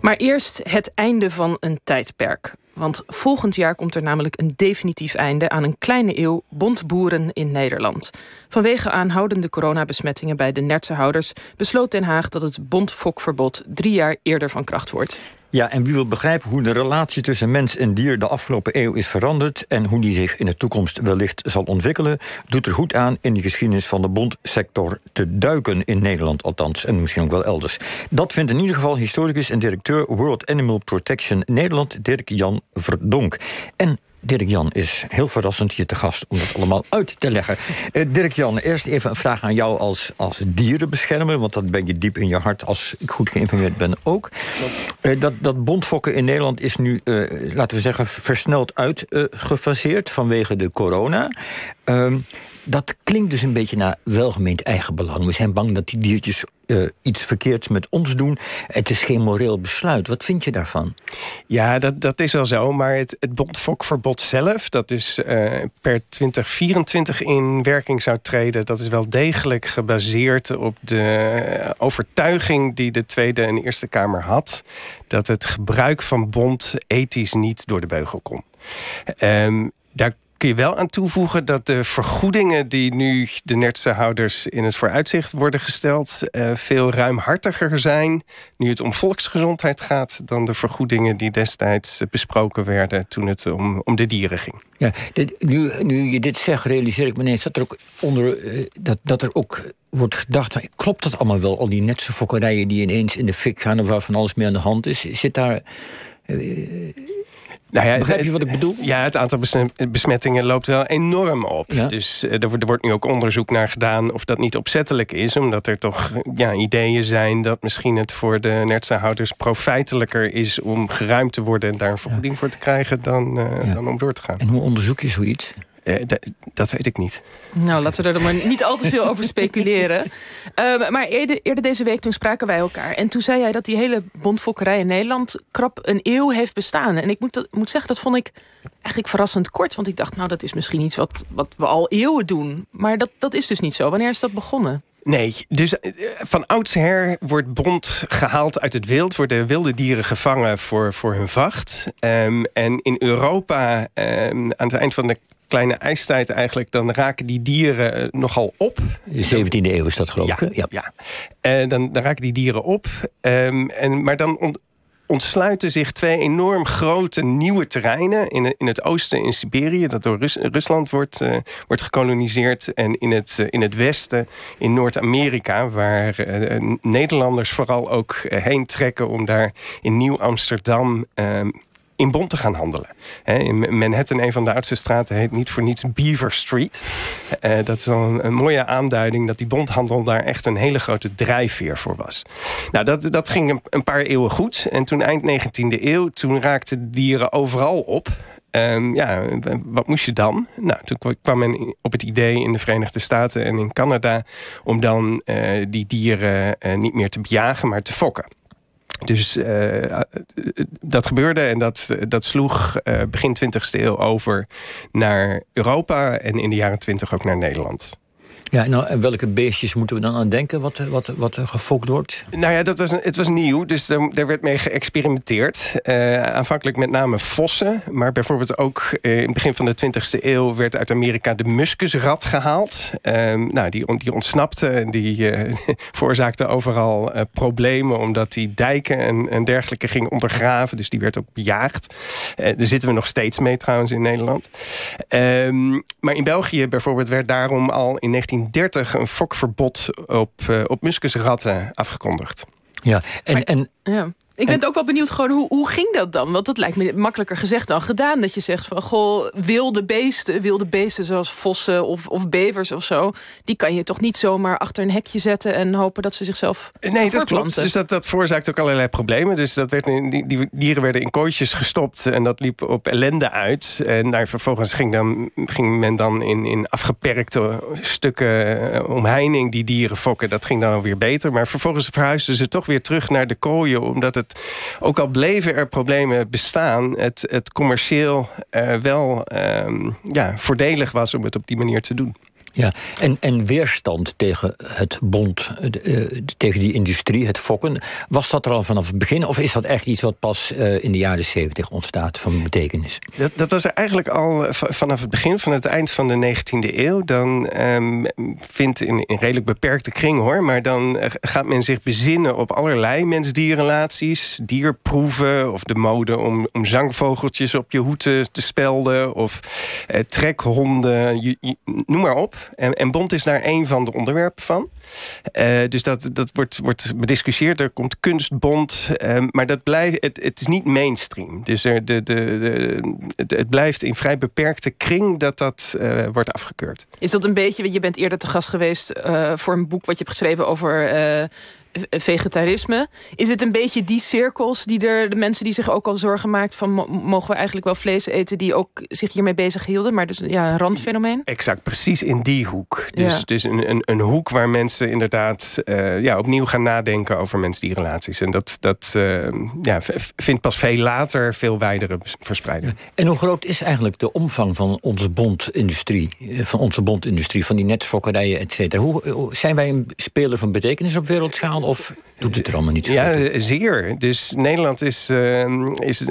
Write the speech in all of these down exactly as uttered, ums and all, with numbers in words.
Maar eerst het einde van een tijdperk. Want volgend jaar komt er namelijk een definitief einde aan een kleine eeuw bondboeren in Nederland. Vanwege aanhoudende coronabesmettingen bij de nertsenhouders besloot Den Haag dat het bondfokverbod drie jaar eerder van kracht wordt. Ja, en wie wil begrijpen hoe de relatie tussen mens en dier de afgelopen eeuw is veranderd en hoe die zich in de toekomst wellicht zal ontwikkelen, doet er goed aan in de geschiedenis van de bondsector te duiken, in Nederland althans, en misschien ook wel elders. Dat vindt in ieder geval historicus en directeur World Animal Protection Nederland, Dirk-Jan Verdonk. En Dirk-Jan is heel verrassend hier te gast om dat allemaal uit te leggen. Eh, Dirk-Jan, eerst even een vraag aan jou als, als dierenbeschermer, want dat ben je diep in je hart, als ik goed geïnformeerd ben ook. Eh, dat, dat bondfokken in Nederland is nu, eh, laten we zeggen, versneld uitgefaseerd eh, vanwege de corona. Eh, dat klinkt dus een beetje naar welgemeend eigenbelang. We zijn bang dat die diertjes Uh, iets verkeerds met ons doen. Het is geen moreel besluit. Wat vind je daarvan? Ja, dat, dat is wel zo. Maar het, het bondfokverbod zelf, dat dus uh, per twintig vierentwintig in werking zou treden, dat is wel degelijk gebaseerd op de uh, overtuiging die de Tweede en Eerste Kamer had, dat het gebruik van bond ethisch niet door de beugel kon. Um, daar kun je wel aan toevoegen dat de vergoedingen die nu de nertsenhouders in het vooruitzicht worden gesteld Uh, veel ruimhartiger zijn nu het om volksgezondheid gaat dan de vergoedingen die destijds besproken werden toen het om, om de dieren ging. Ja, dit, nu, nu je dit zegt, realiseer ik me ineens dat er ook onder uh, dat, dat er ook wordt gedacht, klopt dat allemaal wel? Al die nertsenfokkerijen die ineens in de fik gaan of waarvan alles mee aan de hand is, zit daar Uh, Nou ja, begrijp je wat ik bedoel? Ja, het aantal besmettingen loopt wel enorm op. Ja. Dus er wordt nu ook onderzoek naar gedaan of dat niet opzettelijk is, omdat er toch ja, ideeën zijn dat misschien het voor de nertsenhouders profijtelijker is om geruimd te worden en daar een vergoeding ja. voor te krijgen dan, uh, ja. dan om door te gaan. En hoe onderzoek je zoiets? Uh, d- dat weet ik niet. Nou, laten we er dan maar niet al te veel over speculeren. Uh, maar eerder, eerder deze week, toen spraken wij elkaar. En toen zei jij dat die hele bondfokkerij in Nederland krap een eeuw heeft bestaan. En ik moet, dat, moet zeggen, dat vond ik eigenlijk verrassend kort. Want ik dacht, nou, dat is misschien iets wat, wat we al eeuwen doen. Maar dat, dat is dus niet zo. Wanneer is dat begonnen? Nee, dus van oudsher wordt bond gehaald uit het wild, worden wilde dieren gevangen voor, voor hun vacht. Um, en in Europa, um, aan het eind van de kleine ijstijd eigenlijk, dan raken die dieren nogal op. De zeventiende eeuw is dat, geloof ik. Ja, ja. ja. En dan, dan raken die dieren op. Um, en, maar dan on, ontsluiten zich twee enorm grote nieuwe terreinen. In, in het oosten in Siberië, dat door Rus, Rusland wordt, uh, wordt gekoloniseerd. En in het, uh, in het westen, in Noord-Amerika, waar uh, Nederlanders vooral ook uh, heen trekken om daar in Nieuw-Amsterdam Uh, in bond te gaan handelen. In Manhattan, een van de oudste straten, heet niet voor niets Beaver Street. Dat is dan een mooie aanduiding dat die bondhandel daar echt een hele grote drijfveer voor was. Nou, dat, dat ging een paar eeuwen goed. En toen eind negentiende eeuw, toen raakten dieren overal op. Um, ja, wat moest je dan? Nou, toen kwam men op het idee in de Verenigde Staten en in Canada om dan uh, die dieren uh, niet meer te bejagen, maar te fokken. Dus uh, dat gebeurde en dat, dat sloeg uh, begin twintigste eeuw over naar Europa en in de jaren twintig ook naar Nederland. Ja, nou, en welke beestjes moeten we dan aan denken wat, wat, wat gefokt wordt? Nou ja, dat was, het was nieuw, dus daar, daar werd mee geëxperimenteerd. Uh, aanvankelijk met name vossen, maar bijvoorbeeld ook uh, in het begin van de twintigste eeuw werd uit Amerika de muskusrat gehaald. Uh, nou, die, die ontsnapte en die uh, veroorzaakte overal uh, problemen, omdat die dijken en, en dergelijke gingen ondergraven, dus die werd ook bejaagd. Uh, daar zitten we nog steeds mee trouwens in Nederland. Uh, maar in België bijvoorbeeld werd daarom al in negentien dertig een fokverbod op, uh, op muskusratten afgekondigd. Ja, en, maar, en, ja. Ik ben en, ook wel benieuwd gewoon hoe, hoe ging dat dan? Want dat lijkt me makkelijker gezegd dan gedaan. Dat je zegt van, goh, wilde beesten, wilde beesten zoals vossen of, of bevers of zo, die kan je toch niet zomaar achter een hekje zetten en hopen dat ze zichzelf voortplanten. Nee, dat klopt. Dus dat, dat veroorzaakt ook allerlei problemen. Dus dat werd in, die, die dieren werden in kooitjes gestopt en dat liep op ellende uit. En daar vervolgens ging, dan, ging men dan in, in afgeperkte stukken omheining die dieren fokken. Dat ging dan weer beter. Maar vervolgens verhuisden ze toch weer terug naar de kooien, omdat het, ook al bleven er problemen bestaan, het, het commercieel uh, wel um, ja, voordelig was om het op die manier te doen. Ja, en, en weerstand tegen het bond, uh, tegen die industrie, het fokken. Was dat er al vanaf het begin? Of is dat echt iets wat pas uh, in de jaren zeventig ontstaat van betekenis? Dat, dat was er eigenlijk al vanaf het begin, van het eind van de negentiende eeuw. Dan um, vindt in een redelijk beperkte kring, hoor, maar dan uh, gaat men zich bezinnen op allerlei mens-dierrelaties. Dierproeven of de mode om, om zangvogeltjes op je hoed te, te spelden. Of uh, trekhonden, je, je, noem maar op. En, en bont is daar één van de onderwerpen van. Uh, dus dat, dat wordt, wordt bediscussieerd. Er komt kunstbont. Uh, maar dat blijft, het, het is niet mainstream. Dus er, de, de, de, de, het blijft in vrij beperkte kring dat dat uh, wordt afgekeurd. Is dat een beetje... Je bent eerder te gast geweest uh, voor een boek wat je hebt geschreven over... Uh, vegetarisme. Is het een beetje die cirkels die er de mensen die zich ook al zorgen maakt van mogen we eigenlijk wel vlees eten, die ook zich hiermee bezig hielden, maar dus ja, een randfenomeen? Exact, precies in die hoek. Dus, ja. dus een, een, een hoek waar mensen inderdaad uh, ja, opnieuw gaan nadenken over mens-dierrelaties. En dat, dat uh, ja, vindt pas veel later veel wijdere verspreiding. En hoe groot is eigenlijk de omvang van onze bondindustrie, van onze bondindustrie, van die netfokkerijen, et cetera? Hoe, hoe, zijn wij een speler van betekenis op wereldschaal? Of doet het er allemaal niet zo? Ja, zeer. Dus Nederland is, uh, is,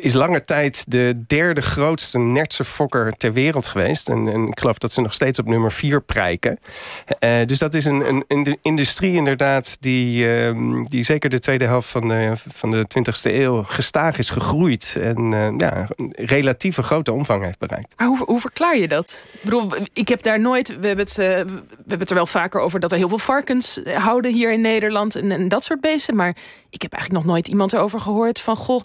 is lange tijd de derde grootste nertsenfokker ter wereld geweest. En, en ik geloof dat ze nog steeds op nummer vier prijken. Uh, dus dat is een, een industrie inderdaad die, uh, die zeker de tweede helft van de, van de twintigste eeuw gestaag is gegroeid. En uh, ja, een relatieve grote omvang heeft bereikt. Maar hoe, hoe verklaar je dat? Ik bedoel, ik heb daar nooit... We hebben, het, uh, we hebben het er wel vaker over dat er heel veel varkens houden hier in Nederland. En, en dat soort beesten. Maar ik heb eigenlijk nog nooit iemand erover gehoord van... goh,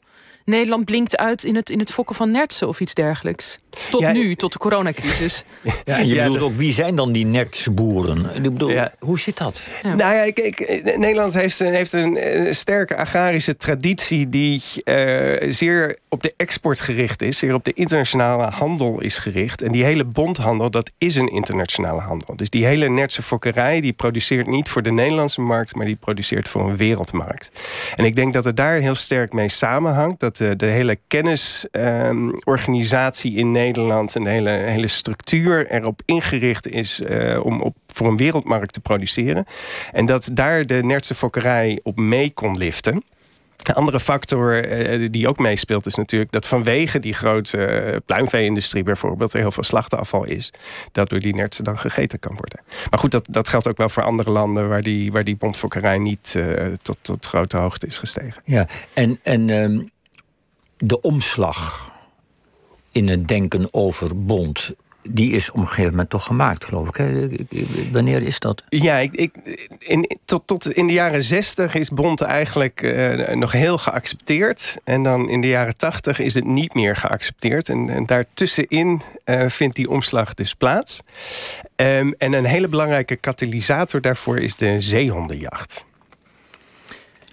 Nederland blinkt uit in het, in het fokken van nertsen of iets dergelijks. Tot ja, nu, tot de coronacrisis. Ja, en je ja, bedoelt dat... ook, wie zijn dan die nertsboeren? Ik bedoel, ja. Hoe zit dat? Ja. Nou ja, ik, ik, Nederland heeft, heeft een uh, sterke agrarische traditie... die uh, zeer op de export gericht is. Zeer op de internationale handel is gericht. En die hele bondhandel, dat is een internationale handel. Dus die hele nertse fokkerij, die produceert niet voor de Nederlandse markt... maar die produceert voor een wereldmarkt. En ik denk dat het daar heel sterk mee samenhangt... dat de, de hele kennisorganisatie um, in Nederland... en de hele, hele structuur erop ingericht is... Uh, om op, voor een wereldmarkt te produceren. En dat daar de nertse fokkerij op mee kon liften. Een andere factor uh, die ook meespeelt is natuurlijk... dat vanwege die grote uh, pluimvee-industrie bijvoorbeeld... er heel veel slachtafval is... dat door die nertsen dan gegeten kan worden. Maar goed, dat, dat geldt ook wel voor andere landen... waar die, waar die bondfokkerij niet uh, tot, tot grote hoogte is gestegen. Ja, en, en um, de omslag in het denken over bond... die is op een gegeven moment toch gemaakt, geloof ik. Hè? Wanneer is dat? Ja, ik, ik, in, tot, tot in de jaren zestig is bont eigenlijk uh, nog heel geaccepteerd. En dan in de jaren tachtig is het niet meer geaccepteerd. En, en daartussenin uh, vindt die omslag dus plaats. Um, en een hele belangrijke katalysator daarvoor is de zeehondenjacht.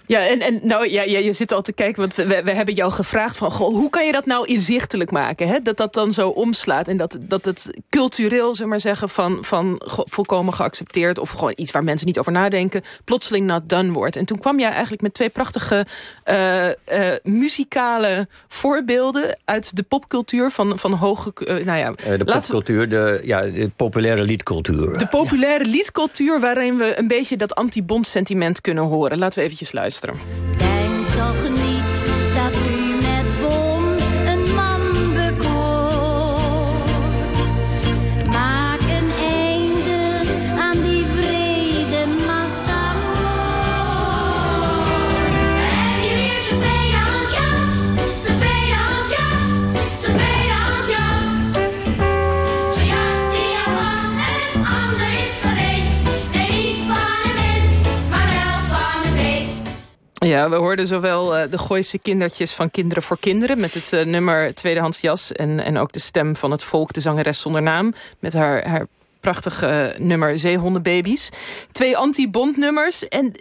Ja, en, en nou, ja, je zit al te kijken, want we, we hebben jou gevraagd van... Goh, hoe kan je dat nou inzichtelijk maken, hè? Dat dat dan zo omslaat en dat, dat het cultureel, zeg maar zeggen... van, van volkomen geaccepteerd of gewoon iets waar mensen niet over nadenken... plotseling not done wordt. En toen kwam jij eigenlijk met twee prachtige uh, uh, muzikale voorbeelden... uit de popcultuur van, van hoge... Uh, nou ja, de popcultuur, we, de, ja, de populaire liedcultuur. De populaire ja. liedcultuur waarin we een beetje dat anti-bond sentiment kunnen horen. Laten we eventjes luisteren. Denk toch niet dat u met bond een man bekoort. Maak een einde aan die vrede massa. Heb je weer zo'n tweedehands jas? Zo'n tweedehands jas? Zo'n tweedehands jas? Zo'n jas die al van een ander is geweest. En niet van een mens, maar wel van een beest. Ja, we hoorden zowel uh, de Gooise kindertjes van Kinderen voor Kinderen... met het uh, nummer Tweedehands Jas... En, en ook de stem van het volk, de zangeres zonder naam... met haar, haar prachtige uh, nummer Zeehondenbabies. Twee anti-bondnummers. En uh,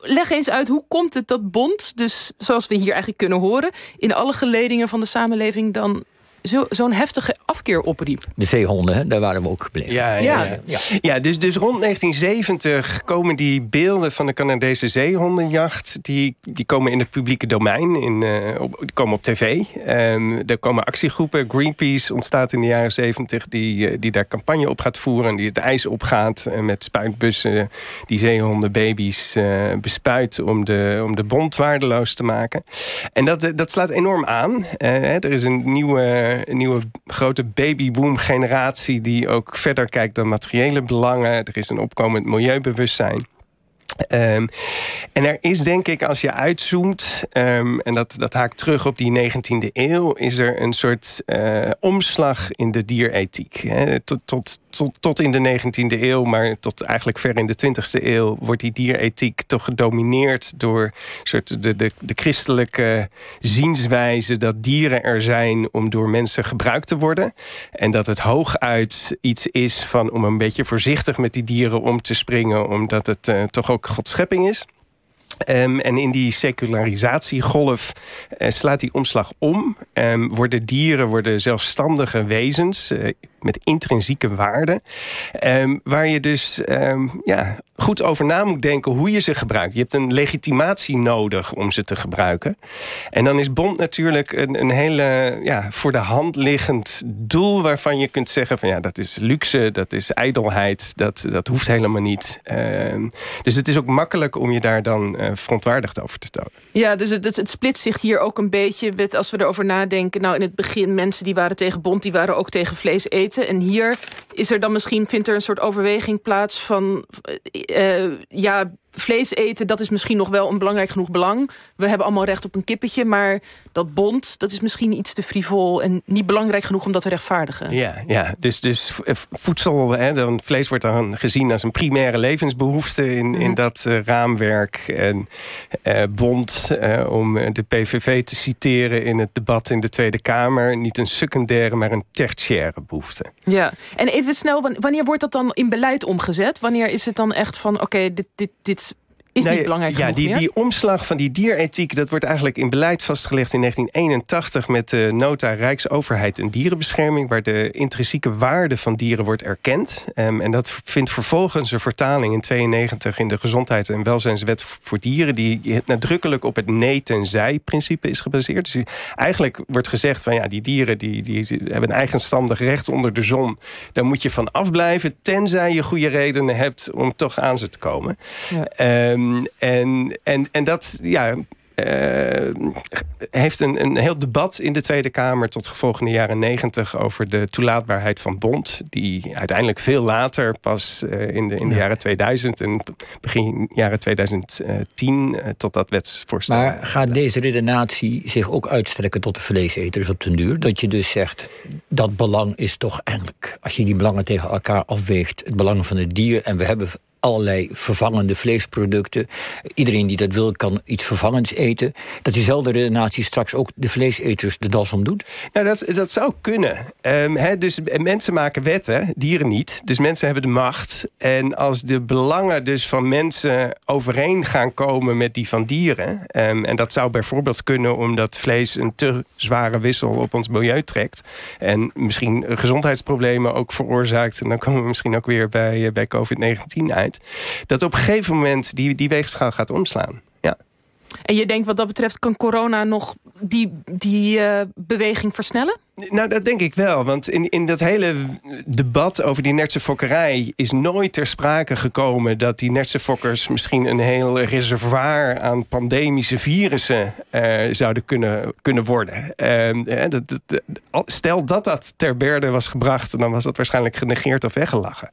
leg eens uit, hoe komt het dat bond... dus zoals we hier eigenlijk kunnen horen... in alle geledingen van de samenleving dan zo, zo'n heftige afkeer opriep. De zeehonden, hè? Daar waren we ook gebleven. Ja, ja, ja. ja. ja dus, dus rond negentien zeventig komen die beelden van de Canadese zeehondenjacht... die, die komen in het publieke domein, in, uh, op, die komen op tv. Um, er komen actiegroepen, Greenpeace ontstaat in de jaren zeventig... die, die daar campagne op gaat voeren en die het ijs opgaat... en met spuitbussen die zeehondenbaby's uh, bespuit... om de, om de bond waardeloos te maken. En dat, dat slaat enorm aan. Uh, hè, er is een nieuwe... Een nieuwe grote babyboom-generatie die ook verder kijkt dan materiële belangen. Er is een opkomend milieubewustzijn. Um, en er is denk ik, als je uitzoomt... Um, en dat, dat haakt terug op die negentiende eeuw... is er een soort uh, omslag in de dierethiek. He, tot, tot, tot, tot in de negentiende eeuw, maar tot eigenlijk ver in de twintigste eeuw... wordt die dierethiek toch gedomineerd door soort de, de, de christelijke zienswijze... dat dieren er zijn om door mensen gebruikt te worden. En dat het hooguit iets is van om een beetje voorzichtig met die dieren om te springen... omdat het uh, toch ook Gods schepping is. Um, en in die secularisatiegolf uh, slaat die omslag om. Um, worden dieren, worden zelfstandige wezens... Uh, met intrinsieke waarden. Um, waar je dus um, ja, goed over na moet denken hoe je ze gebruikt. Je hebt een legitimatie nodig om ze te gebruiken. En dan is bond natuurlijk een, een hele ja, voor de hand liggend doel... waarvan je kunt zeggen van ja, dat is luxe, dat is ijdelheid... dat, dat hoeft helemaal niet. Um, dus het is ook makkelijk om je daar dan uh, verontwaardigd over te tonen. Ja, dus het, het, het splitst zich hier ook een beetje met... als we erover nadenken, nou in het begin mensen die waren tegen bond... die waren ook tegen vlees eten. En hier is er dan misschien, vindt er een soort overweging plaats van... Uh, ja, vlees eten, dat is misschien nog wel een belangrijk genoeg belang. We hebben allemaal recht op een kippetje, maar dat bond... dat is misschien iets te frivol en niet belangrijk genoeg om dat te rechtvaardigen. Ja, ja. Dus, dus voedsel, hè, dan, vlees wordt dan gezien als een primaire levensbehoefte... in, mm. in dat uh, raamwerk. En uh, bond, uh, om de P V V te citeren in het debat in de Tweede Kamer... niet een secundaire, maar een tertiaire behoefte. Ja, en even snel, wanneer wordt dat dan in beleid omgezet? Wanneer is het dan echt van, oké, okay, dit... dit, dit is nou, niet belangrijk ja, die, die omslag van die dierethiek... dat wordt eigenlijk in beleid vastgelegd in negentien eenentachtig... met de nota Rijksoverheid en Dierenbescherming... waar de intrinsieke waarde van dieren wordt erkend. Um, en dat vindt vervolgens een vertaling in negentien tweeënnegentig... in de Gezondheid en Welzijnswet voor Dieren... die nadrukkelijk op het nee-tenzij-principe is gebaseerd. Dus eigenlijk wordt gezegd van ja, die dieren... Die, die, die hebben een eigenstandig recht onder de zon. Daar moet je van afblijven... tenzij je goede redenen hebt om toch aan ze te komen... Ja. Um, En, en, en dat ja, uh, heeft een, een heel debat in de Tweede Kamer... tot gevolg in de jaren negentig over de toelaatbaarheid van bond... die uiteindelijk veel later, pas uh, in de, in de ja. jaren tweeduizend... en begin jaren tweeduizend tien uh, tot dat wetsvoorstel. Maar gaat deze redenatie zich ook uitstrekken tot de vleeseters op den duur? Dat je dus zegt, dat belang is toch eigenlijk... als je die belangen tegen elkaar afweegt, het belang van het dier... en we hebben... allerlei vervangende vleesproducten. Iedereen die dat wil, kan iets vervangends eten. Dat diezelfde redenatie straks ook de vleeseters de das om doet? Nou, dat, dat zou kunnen. Um, he, dus mensen maken wetten, dieren niet. Dus mensen hebben de macht. En als de belangen dus van mensen overeen gaan komen met die van dieren... Um, en dat zou bijvoorbeeld kunnen omdat vlees een te zware wissel op ons milieu trekt... en misschien gezondheidsproblemen ook veroorzaakt... en dan komen we misschien ook weer bij, uh, bij covid negentien uit... dat op een gegeven moment die, die weegschaal gaat omslaan. Ja. En je denkt wat dat betreft, kan corona nog die, die uh, beweging versnellen? Nou, dat denk ik wel. Want in, in dat hele debat over die nertse fokkerij... is nooit ter sprake gekomen dat die nertse fokkers... misschien een heel reservoir aan pandemische virussen uh, zouden kunnen, kunnen worden. Uh, dat, dat, stel dat dat ter berde was gebracht... dan was dat waarschijnlijk genegeerd of weggelachen.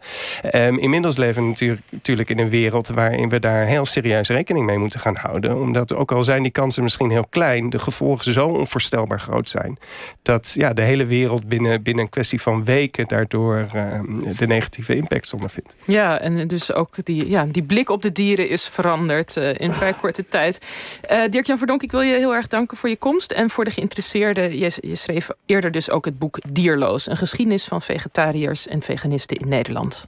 Uh, inmiddels leven we natuurlijk in een wereld... waarin we daar heel serieus rekening mee moeten gaan houden. Omdat, ook al zijn die kansen misschien heel klein... de gevolgen zo onvoorstelbaar groot zijn... dat ja, de hele wereld binnen, binnen een kwestie van weken... daardoor uh, de negatieve impacts ondervindt. Ja, en dus ook die, ja, die blik op de dieren is veranderd uh, in vrij korte tijd. Uh, Dirk-Jan Verdonk, ik wil je heel erg danken voor je komst. En voor de geïnteresseerden, je, je schreef eerder dus ook het boek Dierloos. Een geschiedenis van vegetariërs en veganisten in Nederland.